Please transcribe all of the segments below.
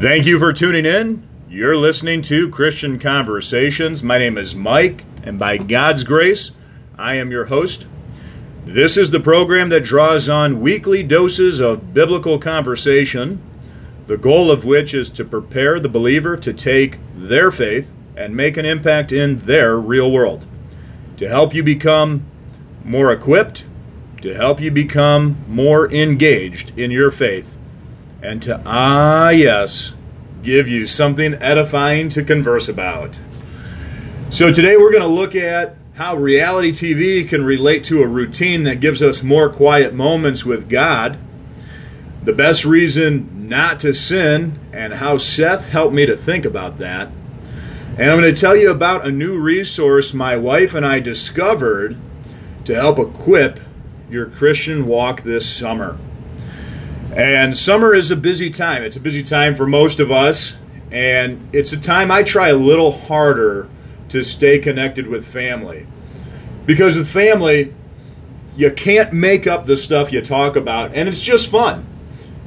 Thank you for tuning in. You're listening to Christian Conversations. My name is Mike, and by God's grace, I am your host. This is the program that draws on weekly doses of biblical conversation, the goal of which is to prepare the believer to take their faith and make an impact in their real world, to help you become more equipped, to help you become more engaged in your faith, and to, give you something edifying to converse about. So today we're going to look at how reality TV can relate to a routine that gives us more quiet moments with God, the best reason not to sin, and how Seth helped me to think about that. And I'm going to tell you about a new resource my wife and I discovered to help equip your Christian walk this summer. And summer is a busy time. It's a busy time for most of us, and it's a time I try a little harder to stay connected with family. Because with family, you can't make up the stuff you talk about, and it's just fun.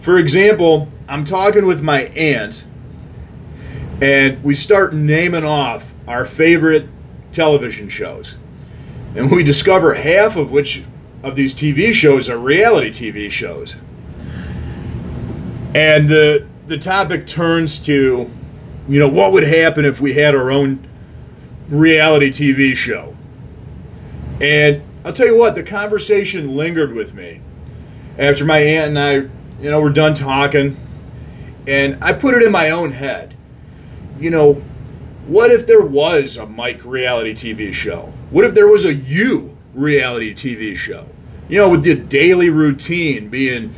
For example, I'm talking with my aunt, and we start naming off our favorite television shows. And we discover half of which of these TV shows are reality TV shows. And the topic turns to, you know, what would happen if we had our own reality TV show? And I'll tell you what, the conversation lingered with me after my aunt and I, you know, were done talking. And I put it in my own head. You know, what if there was a Mike reality TV show? What if there was a you reality TV show? You know, with the daily routine being,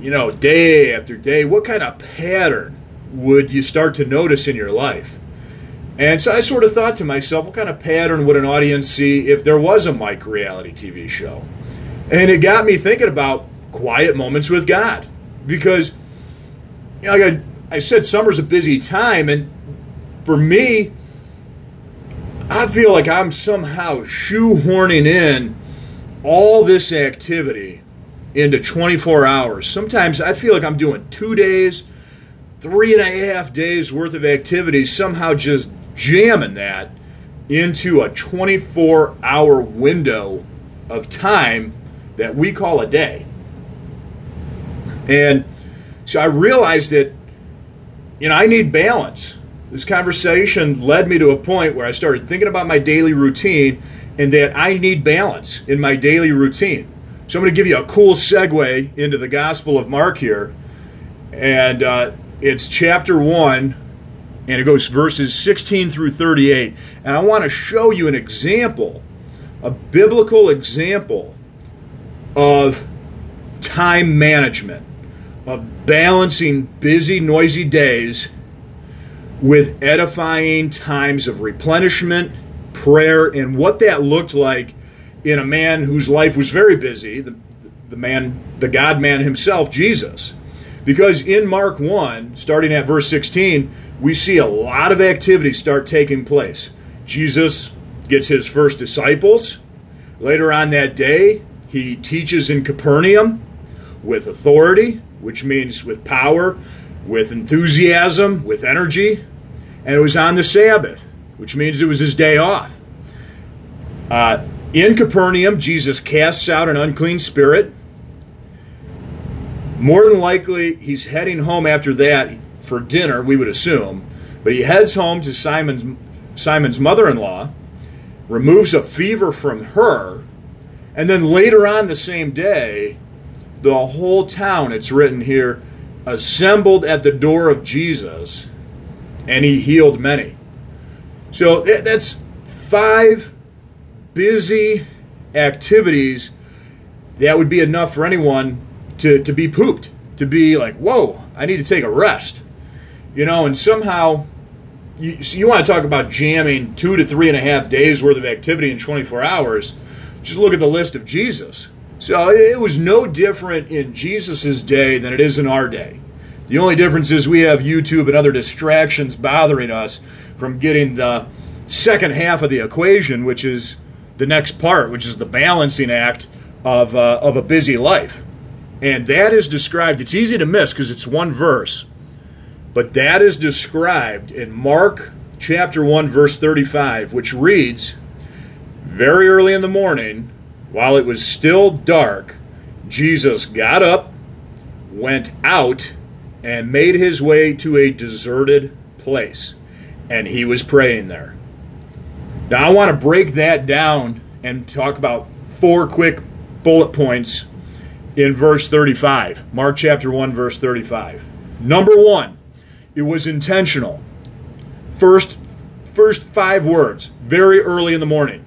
you know, day after day, what kind of pattern would you start to notice in your life? And so I sort of thought to myself, what kind of pattern would an audience see if there was a Mike reality TV show? And it got me thinking about quiet moments with God. Because, you know, like I said, summer's a busy time, and for me, I feel like I'm somehow shoehorning in all this activity into 24 hours. Sometimes I feel like I'm doing 2 days, 3.5 days worth of activities, somehow just jamming that into a 24-hour window of time that we call a day. And so I realized that, you know, I need balance. This conversation led me to a point where I started thinking about my daily routine and that I need balance in my daily routine. So I'm going to give you a cool segue into the Gospel of Mark here, and it's chapter 1, and it goes verses 16 through 38, and I want to show you an example, a biblical example of time management, of balancing busy, noisy days with edifying times of replenishment, prayer, and what that looked like in a man whose life was very busy, the God-man himself, Jesus. Because in Mark 1, starting at verse 16, we see a lot of activities start taking place. Jesus gets his first disciples. Later on that day, he teaches in Capernaum with authority, which means with power, with enthusiasm, with energy. And it was on the Sabbath, which means it was his day off. In Capernaum, Jesus casts out an unclean spirit. More than likely, he's heading home after that for dinner, we would assume. But he heads home to Simon's mother-in-law, removes a fever from her, and then later on the same day, the whole town, it's written here, assembled at the door of Jesus, and he healed many. So that's 5 busy activities that would be enough for anyone to be pooped, to be like, whoa, I need to take a rest. You know, and somehow, you want to talk about jamming 2 to 3.5 days worth of activity in 24 hours, just look at the list of Jesus. So it was no different in Jesus' day than it is in our day. The only difference is we have YouTube and other distractions bothering us from getting the second half of the equation, which is the next part, which is the balancing act of a busy life. And that is described, it's easy to miss because it's one verse, But that is described in Mark chapter 1, verse 35, which reads, "Very early in the morning, while it was still dark, Jesus got up, went out, and made his way to a deserted place. And he was praying there." Now, I want to break that down and talk about four quick bullet points in verse 35, Mark chapter 1, verse 35. Number one, it was intentional. First five words, very early in the morning.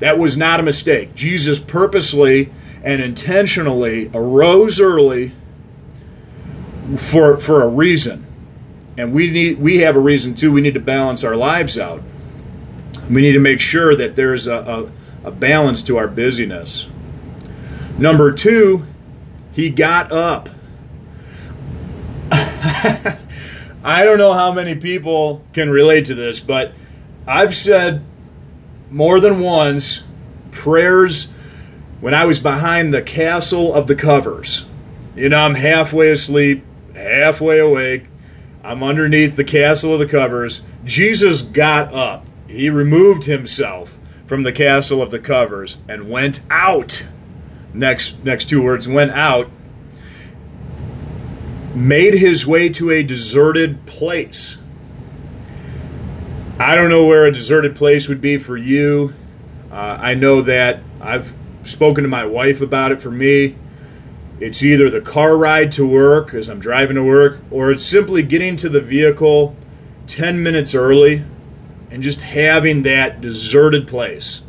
That was not a mistake. Jesus purposely and intentionally arose early for a reason. And we have a reason too. We need to balance our lives out. We need to make sure that there's a balance to our busyness. Number two, he got up. I don't know how many people can relate to this, but I've said more than once prayers when I was behind the castle of the covers. You know, I'm halfway asleep, halfway awake. I'm underneath the castle of the covers. Jesus got up. He removed himself from the castle of the covers and went out. Next two words, went out. Made his way to a deserted place. I don't know where a deserted place would be for you. I know that I've spoken to my wife about it. For me, it's either the car ride to work as I'm driving to work, or it's simply getting to the vehicle 10 minutes early and just having that deserted place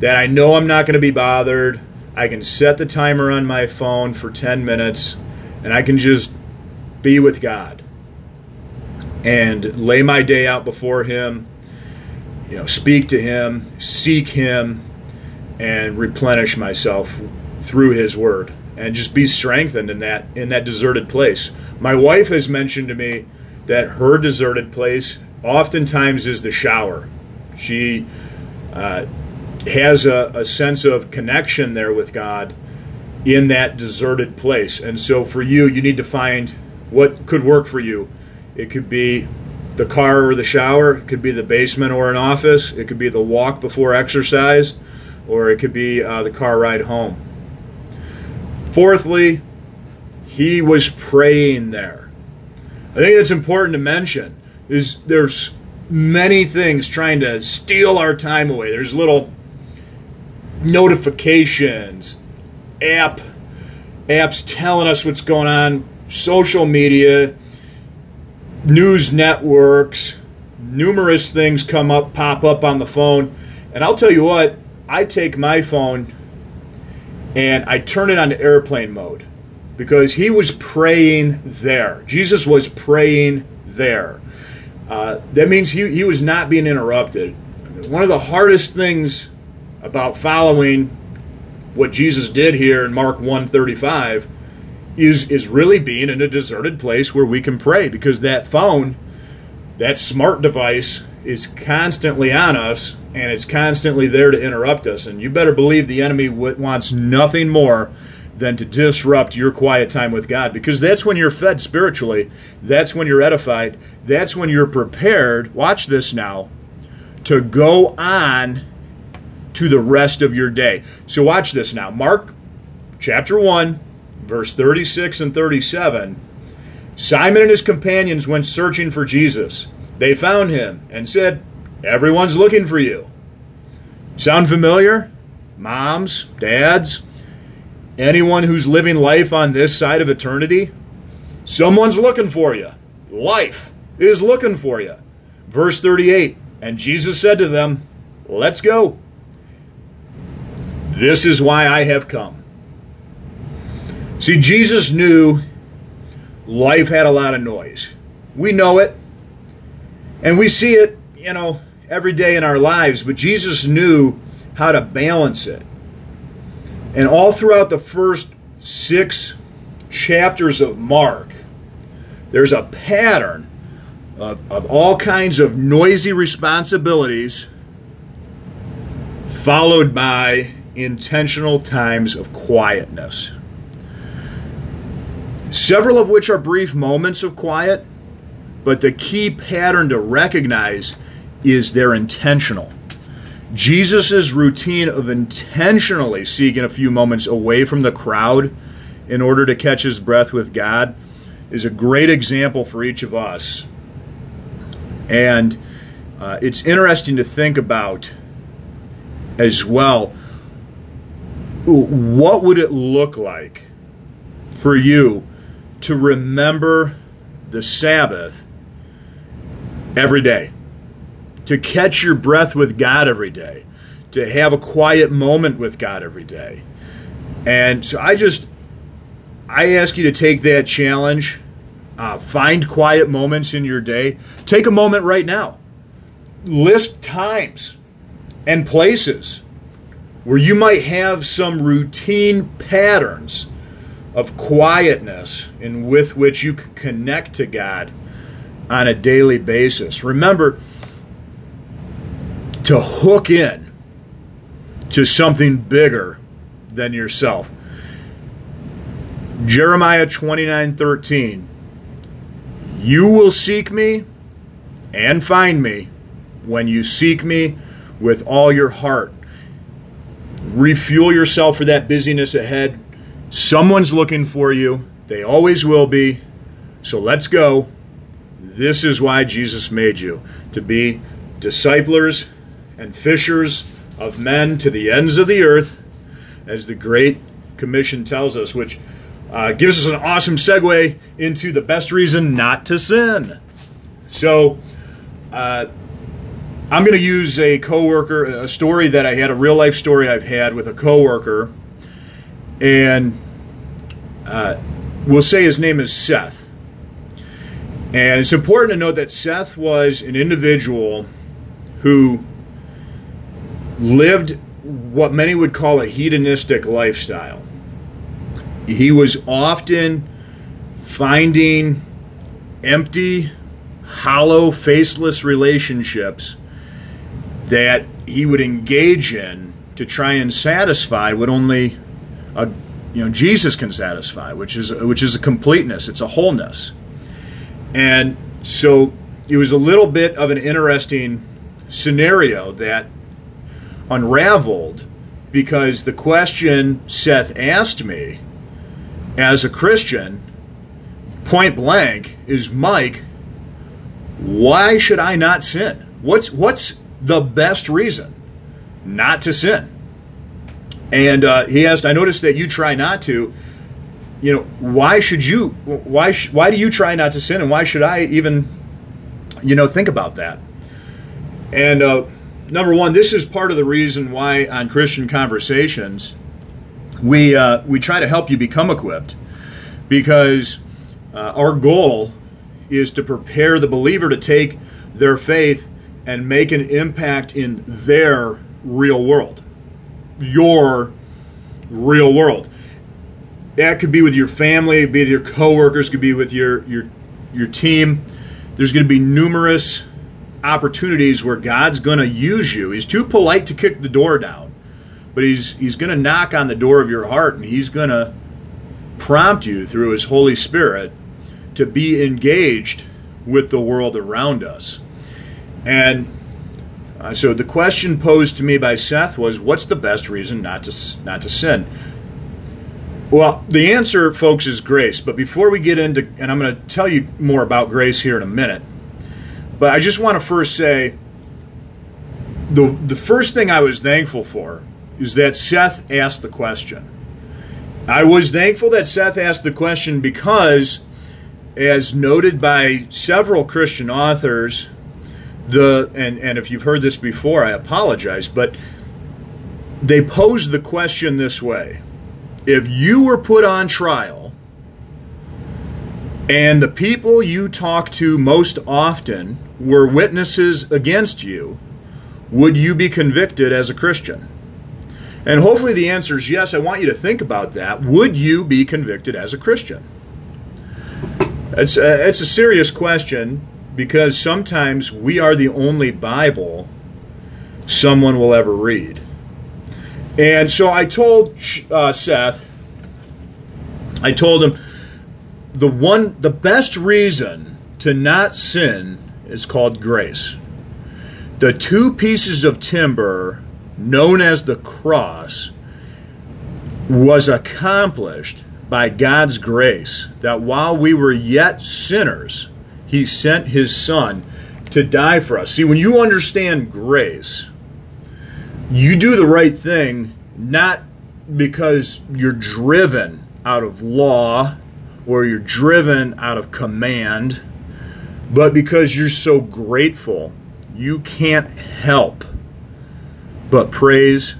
that I know I'm not going to be bothered. I can set the timer on my phone for 10 minutes and I can just be with God and lay my day out before him, you know, speak to him, seek him, and replenish myself through his word and just be strengthened in that deserted place. My wife has mentioned to me that her deserted place oftentimes is the shower. She has a sense of connection there with God in that deserted place. And so for you, you need to find what could work for you. It could be the car or the shower. It could be the basement or an office. It could be the walk before exercise, or it could be the car ride home. Fourthly, he was praying there. I think that's important to mention. Is there's many things trying to steal our time away. There's little notifications, apps telling us what's going on, social media, news networks, numerous things pop up on the phone. And I'll tell you what, I take my phone and I turn it on to airplane mode, because he was praying there. Jesus was praying there. That means he was not being interrupted. One of the hardest things about following what Jesus did here in Mark 1:35 is really being in a deserted place where we can pray, because that phone, that smart device, is constantly on us and it's constantly there to interrupt us. And you better believe the enemy wants nothing more than to disrupt your quiet time with God, because that's when you're fed spiritually, that's when you're edified, that's when you're prepared, watch this now, to go on to the rest of your day. So watch this now. Mark chapter 1, verse 36 and 37, Simon and his companions went searching for Jesus. They found him and said, "Everyone's looking for you." Sound familiar? Moms, dads, anyone who's living life on this side of eternity, someone's looking for you. Life is looking for you. Verse 38, and Jesus said to them, "Let's go. This is why I have come." See, Jesus knew life had a lot of noise. We know it, and we see it, you know, every day in our lives, but Jesus knew how to balance it. And all throughout the first 6 chapters of Mark, there's a pattern of all kinds of noisy responsibilities followed by intentional times of quietness, several of which are brief moments of quiet, But the key pattern to recognize is they're intentional. Jesus' routine of intentionally seeking a few moments away from the crowd in order to catch his breath with God is a great example for each of us. And it's interesting to think about as well, what would it look like for you to remember the Sabbath every day, to catch your breath with God every day, to have a quiet moment with God every day? And so I ask you to take that challenge. Find quiet moments in your day. Take a moment right now. List times and places where you might have some routine patterns of quietness and with which you can connect to God on a daily basis. Remember to hook in to something bigger than yourself. Jeremiah 29:13. You will seek me and find me when you seek me with all your heart. Refuel yourself for that busyness ahead. Someone's looking for you. They always will be. So let's go. This is why Jesus made you, to be disciplers and fishers of men to the ends of the earth, as the Great Commission tells us, which gives us an awesome segue into the best reason not to sin. So I'm going to use a story that I had, a real life story I've had with a coworker, and we'll say his name is Seth. And it's important to note that Seth was an individual who lived what many would call a hedonistic lifestyle. He was often finding empty, hollow, faceless relationships that he would engage in to try and satisfy what only Jesus can satisfy, which is a completeness. It's a wholeness. And so it was a little bit of an interesting scenario that unraveled, because the question Seth asked me as a Christian, point blank, is, Mike, why should I not sin? What's the best reason not to sin? And he asked, I noticed that you try not to. Why do you try not to sin, and why should I even, think about that? And number one, this is part of the reason why on Christian Conversations we try to help you become equipped, because our goal is to prepare the believer to take their faith and make an impact in their real world, your real world. That could be with your family, could be with your coworkers, could be with your team. There's going to be numerous opportunities where God's going to use you. He's too polite to kick the door down, but he's going to knock on the door of your heart, and he's going to prompt you through his Holy Spirit to be engaged with the world around us. And so the question posed to me by Seth was, what's the best reason not to sin? Well, the answer, folks, is grace. But before we get into, and I'm going to tell you more about grace here in a minute, but I just want to first say the first thing I was thankful for is that Seth asked the question. I was thankful that Seth asked the question because, as noted by several Christian authors, and if you've heard this before, I apologize, but they posed the question this way. If you were put on trial and the people you talk to most often were witnesses against you, would you be convicted as a Christian? And hopefully the answer is yes. I want you to think about that. Would you be convicted as a Christian? It's a serious question, because sometimes we are the only Bible someone will ever read. And so I told Seth, I told him, the best reason to not sin is called grace. The two pieces of timber known as the cross was accomplished by God's grace, that while we were yet sinners, he sent his Son to die for us. See, when you understand grace, you do the right thing not because you're driven out of law or you're driven out of command, but because you're so grateful you can't help but praise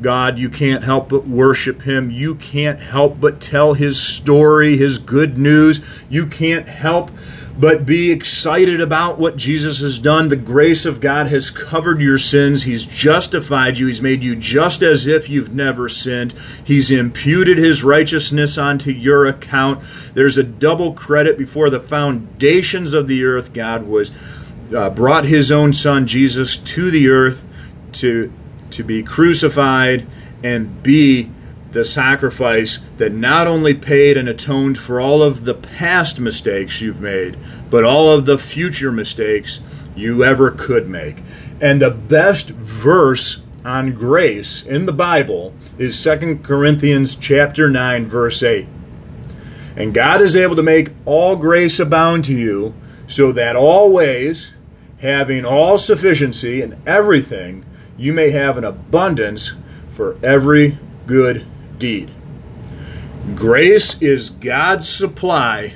God. You can't help but worship him. You can't help but tell his story, his good news. You can't help but be excited about what Jesus has done. The grace of God has covered your sins. He's justified you. He's made you just as if you've never sinned. He's imputed his righteousness onto your account. There's a double credit. Before the foundations of the earth, God was brought his own Son, Jesus, to the earth to be crucified and be the sacrifice that not only paid and atoned for all of the past mistakes you've made, but all of the future mistakes you ever could make. And the best verse on grace in the Bible is 2 Corinthians chapter 9, verse 8. And God is able to make all grace abound to you, so that always, having all sufficiency in everything, you may have an abundance for every good deed. Grace is God's supply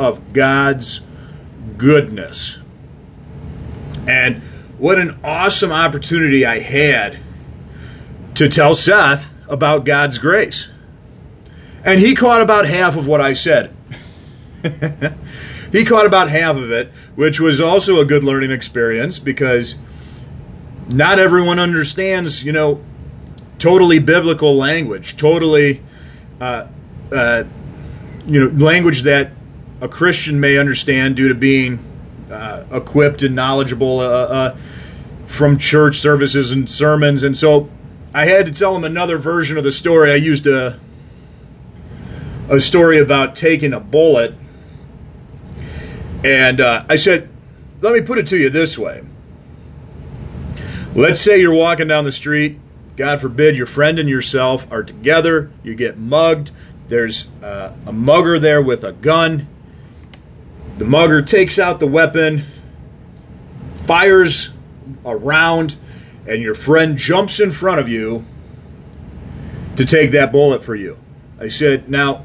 of God's goodness. And what an awesome opportunity I had to tell Seth about God's grace. And he caught about half of what I said. He caught about half of it, which was also a good learning experience, because not everyone understands, totally biblical language, totally, language that a Christian may understand due to being equipped and knowledgeable from church services and sermons. And so I had to tell him another version of the story. I used a story about taking a bullet. And I said, let me put it to you this way. Let's say you're walking down the street. God forbid your friend and yourself are together. You get mugged. There's a mugger there with a gun. The mugger takes out the weapon, fires a round, and your friend jumps in front of you to take that bullet for you. I said, now,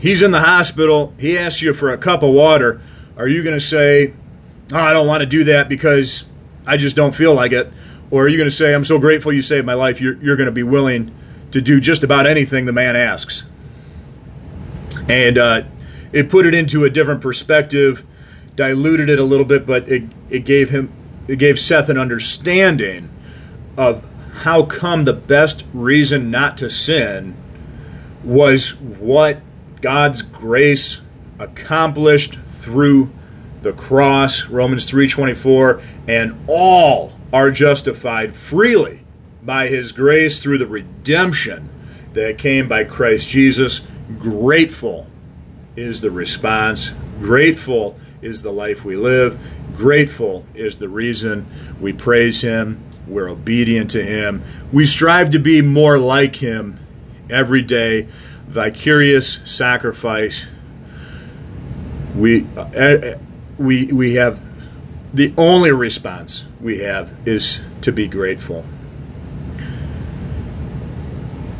he's in the hospital. He asks you for a cup of water. Are you going to say, oh, I don't want to do that because I just don't feel like it? Or are you going to say, I'm so grateful you saved my life, you're going to be willing to do just about anything the man asks? And it put it into a different perspective, diluted it a little bit, but it gave Seth an understanding of how come the best reason not to sin was what God's grace accomplished through the cross, Romans 3:24, and all are justified freely by his grace through the redemption that came by Christ Jesus. Grateful is the response. Grateful is the life we live. Grateful is the reason we praise him. We're obedient to him. We strive to be more like him every day. Vicarious sacrifice. We have the only response we have is to be grateful.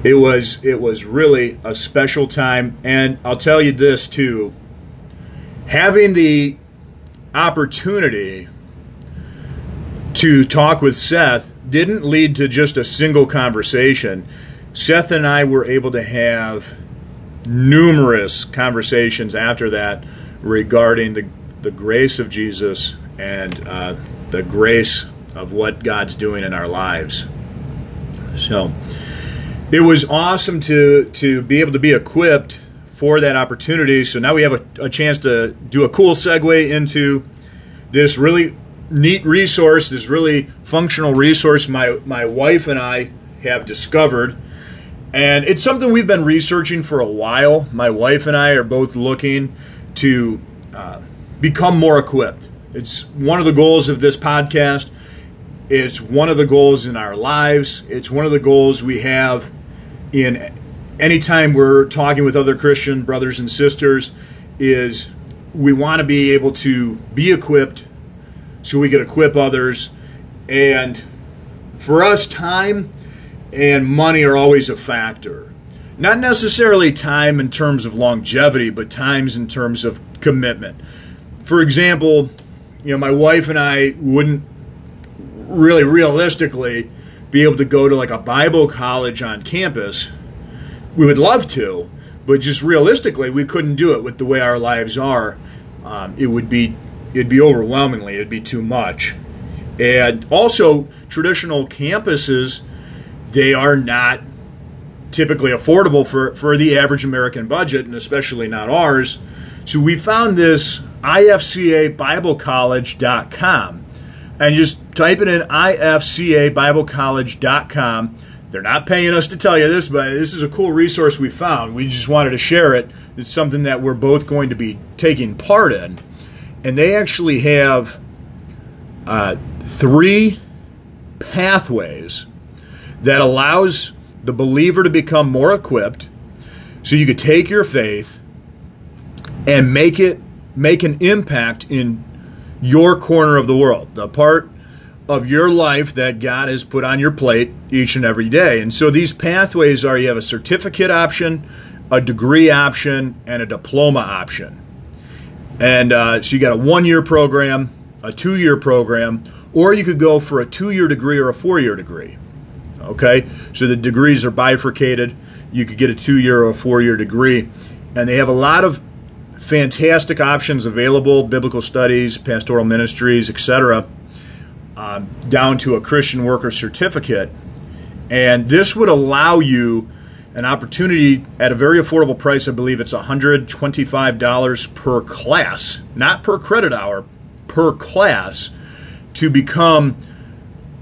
It was really a special time, and I'll tell you this too: having the opportunity to talk with Seth didn't lead to just a single conversation. Seth and I were able to have numerous conversations after that, regarding the grace of Jesus and the grace of what God's doing in our lives. So it was awesome to be able to be equipped for that opportunity. So now we have a chance to do a cool segue into this really neat resource, this really functional resource my wife and I have discovered. And it's something we've been researching for a while. My wife and I are both looking to become more equipped. It's one of the goals of this podcast. It's one of the goals in our lives. It's one of the goals we have in any time we're talking with other Christian brothers and sisters, is we want to be able to be equipped so we can equip others. And for us, time and money are always a factor. Not necessarily time in terms of longevity, but times in terms of commitment. For example, you know, my wife and I wouldn't really realistically be able to go to like a Bible college on campus. We would love to, but just realistically, we couldn't do it with the way our lives are. It'd be overwhelmingly, it'd be too much. And also, traditional campuses, they are not typically affordable for the average American budget, and especially not ours. So we found this ifcabiblecollege.com, and just type it in, ifcabiblecollege.com. They're not paying us to tell you this, but this is a cool resource we found. We just wanted to share it. It's something that we're both going to be taking part in. And they actually have 3 pathways that allows the believer to become more equipped, so you could take your faith and make an impact in your corner of the world, the part of your life that God has put on your plate each and every day. And so these pathways are, you have a certificate option, a degree option, and a diploma option. And so you got a 1-year program, a 2-year program, or you could go for a 2-year degree or a 4-year degree. Okay, so the degrees are bifurcated. You could get a 2-year or a 4-year degree. And they have a lot of fantastic options available, biblical studies, pastoral ministries, etc., down to a Christian worker certificate. And this would allow you an opportunity at a very affordable price. I believe it's $125 per class, not per credit hour, per class, to become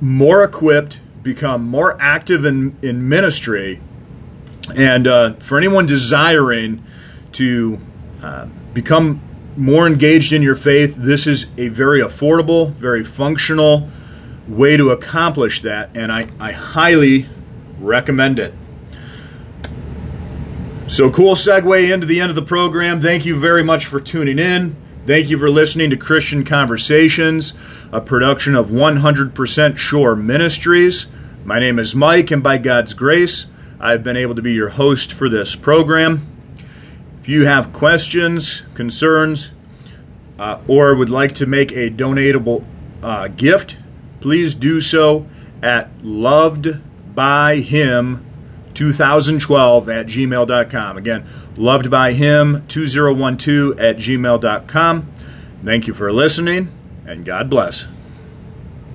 more equipped, become more active in ministry. And for anyone desiring to become more engaged in your faith, this is a very affordable, very functional way to accomplish that, and I highly recommend it. So, cool segue into the end of the program. Thank you very much for tuning in. Thank you for listening to Christian Conversations, a production of 100% Shore Ministries. My name is Mike, and by God's grace, I've been able to be your host for this program. If you have questions, concerns, or would like to make a donatable gift, please do so at lovedbyhim2012 at gmail.com. Again, lovedbyhim2012 at gmail.com. Thank you for listening, and God bless.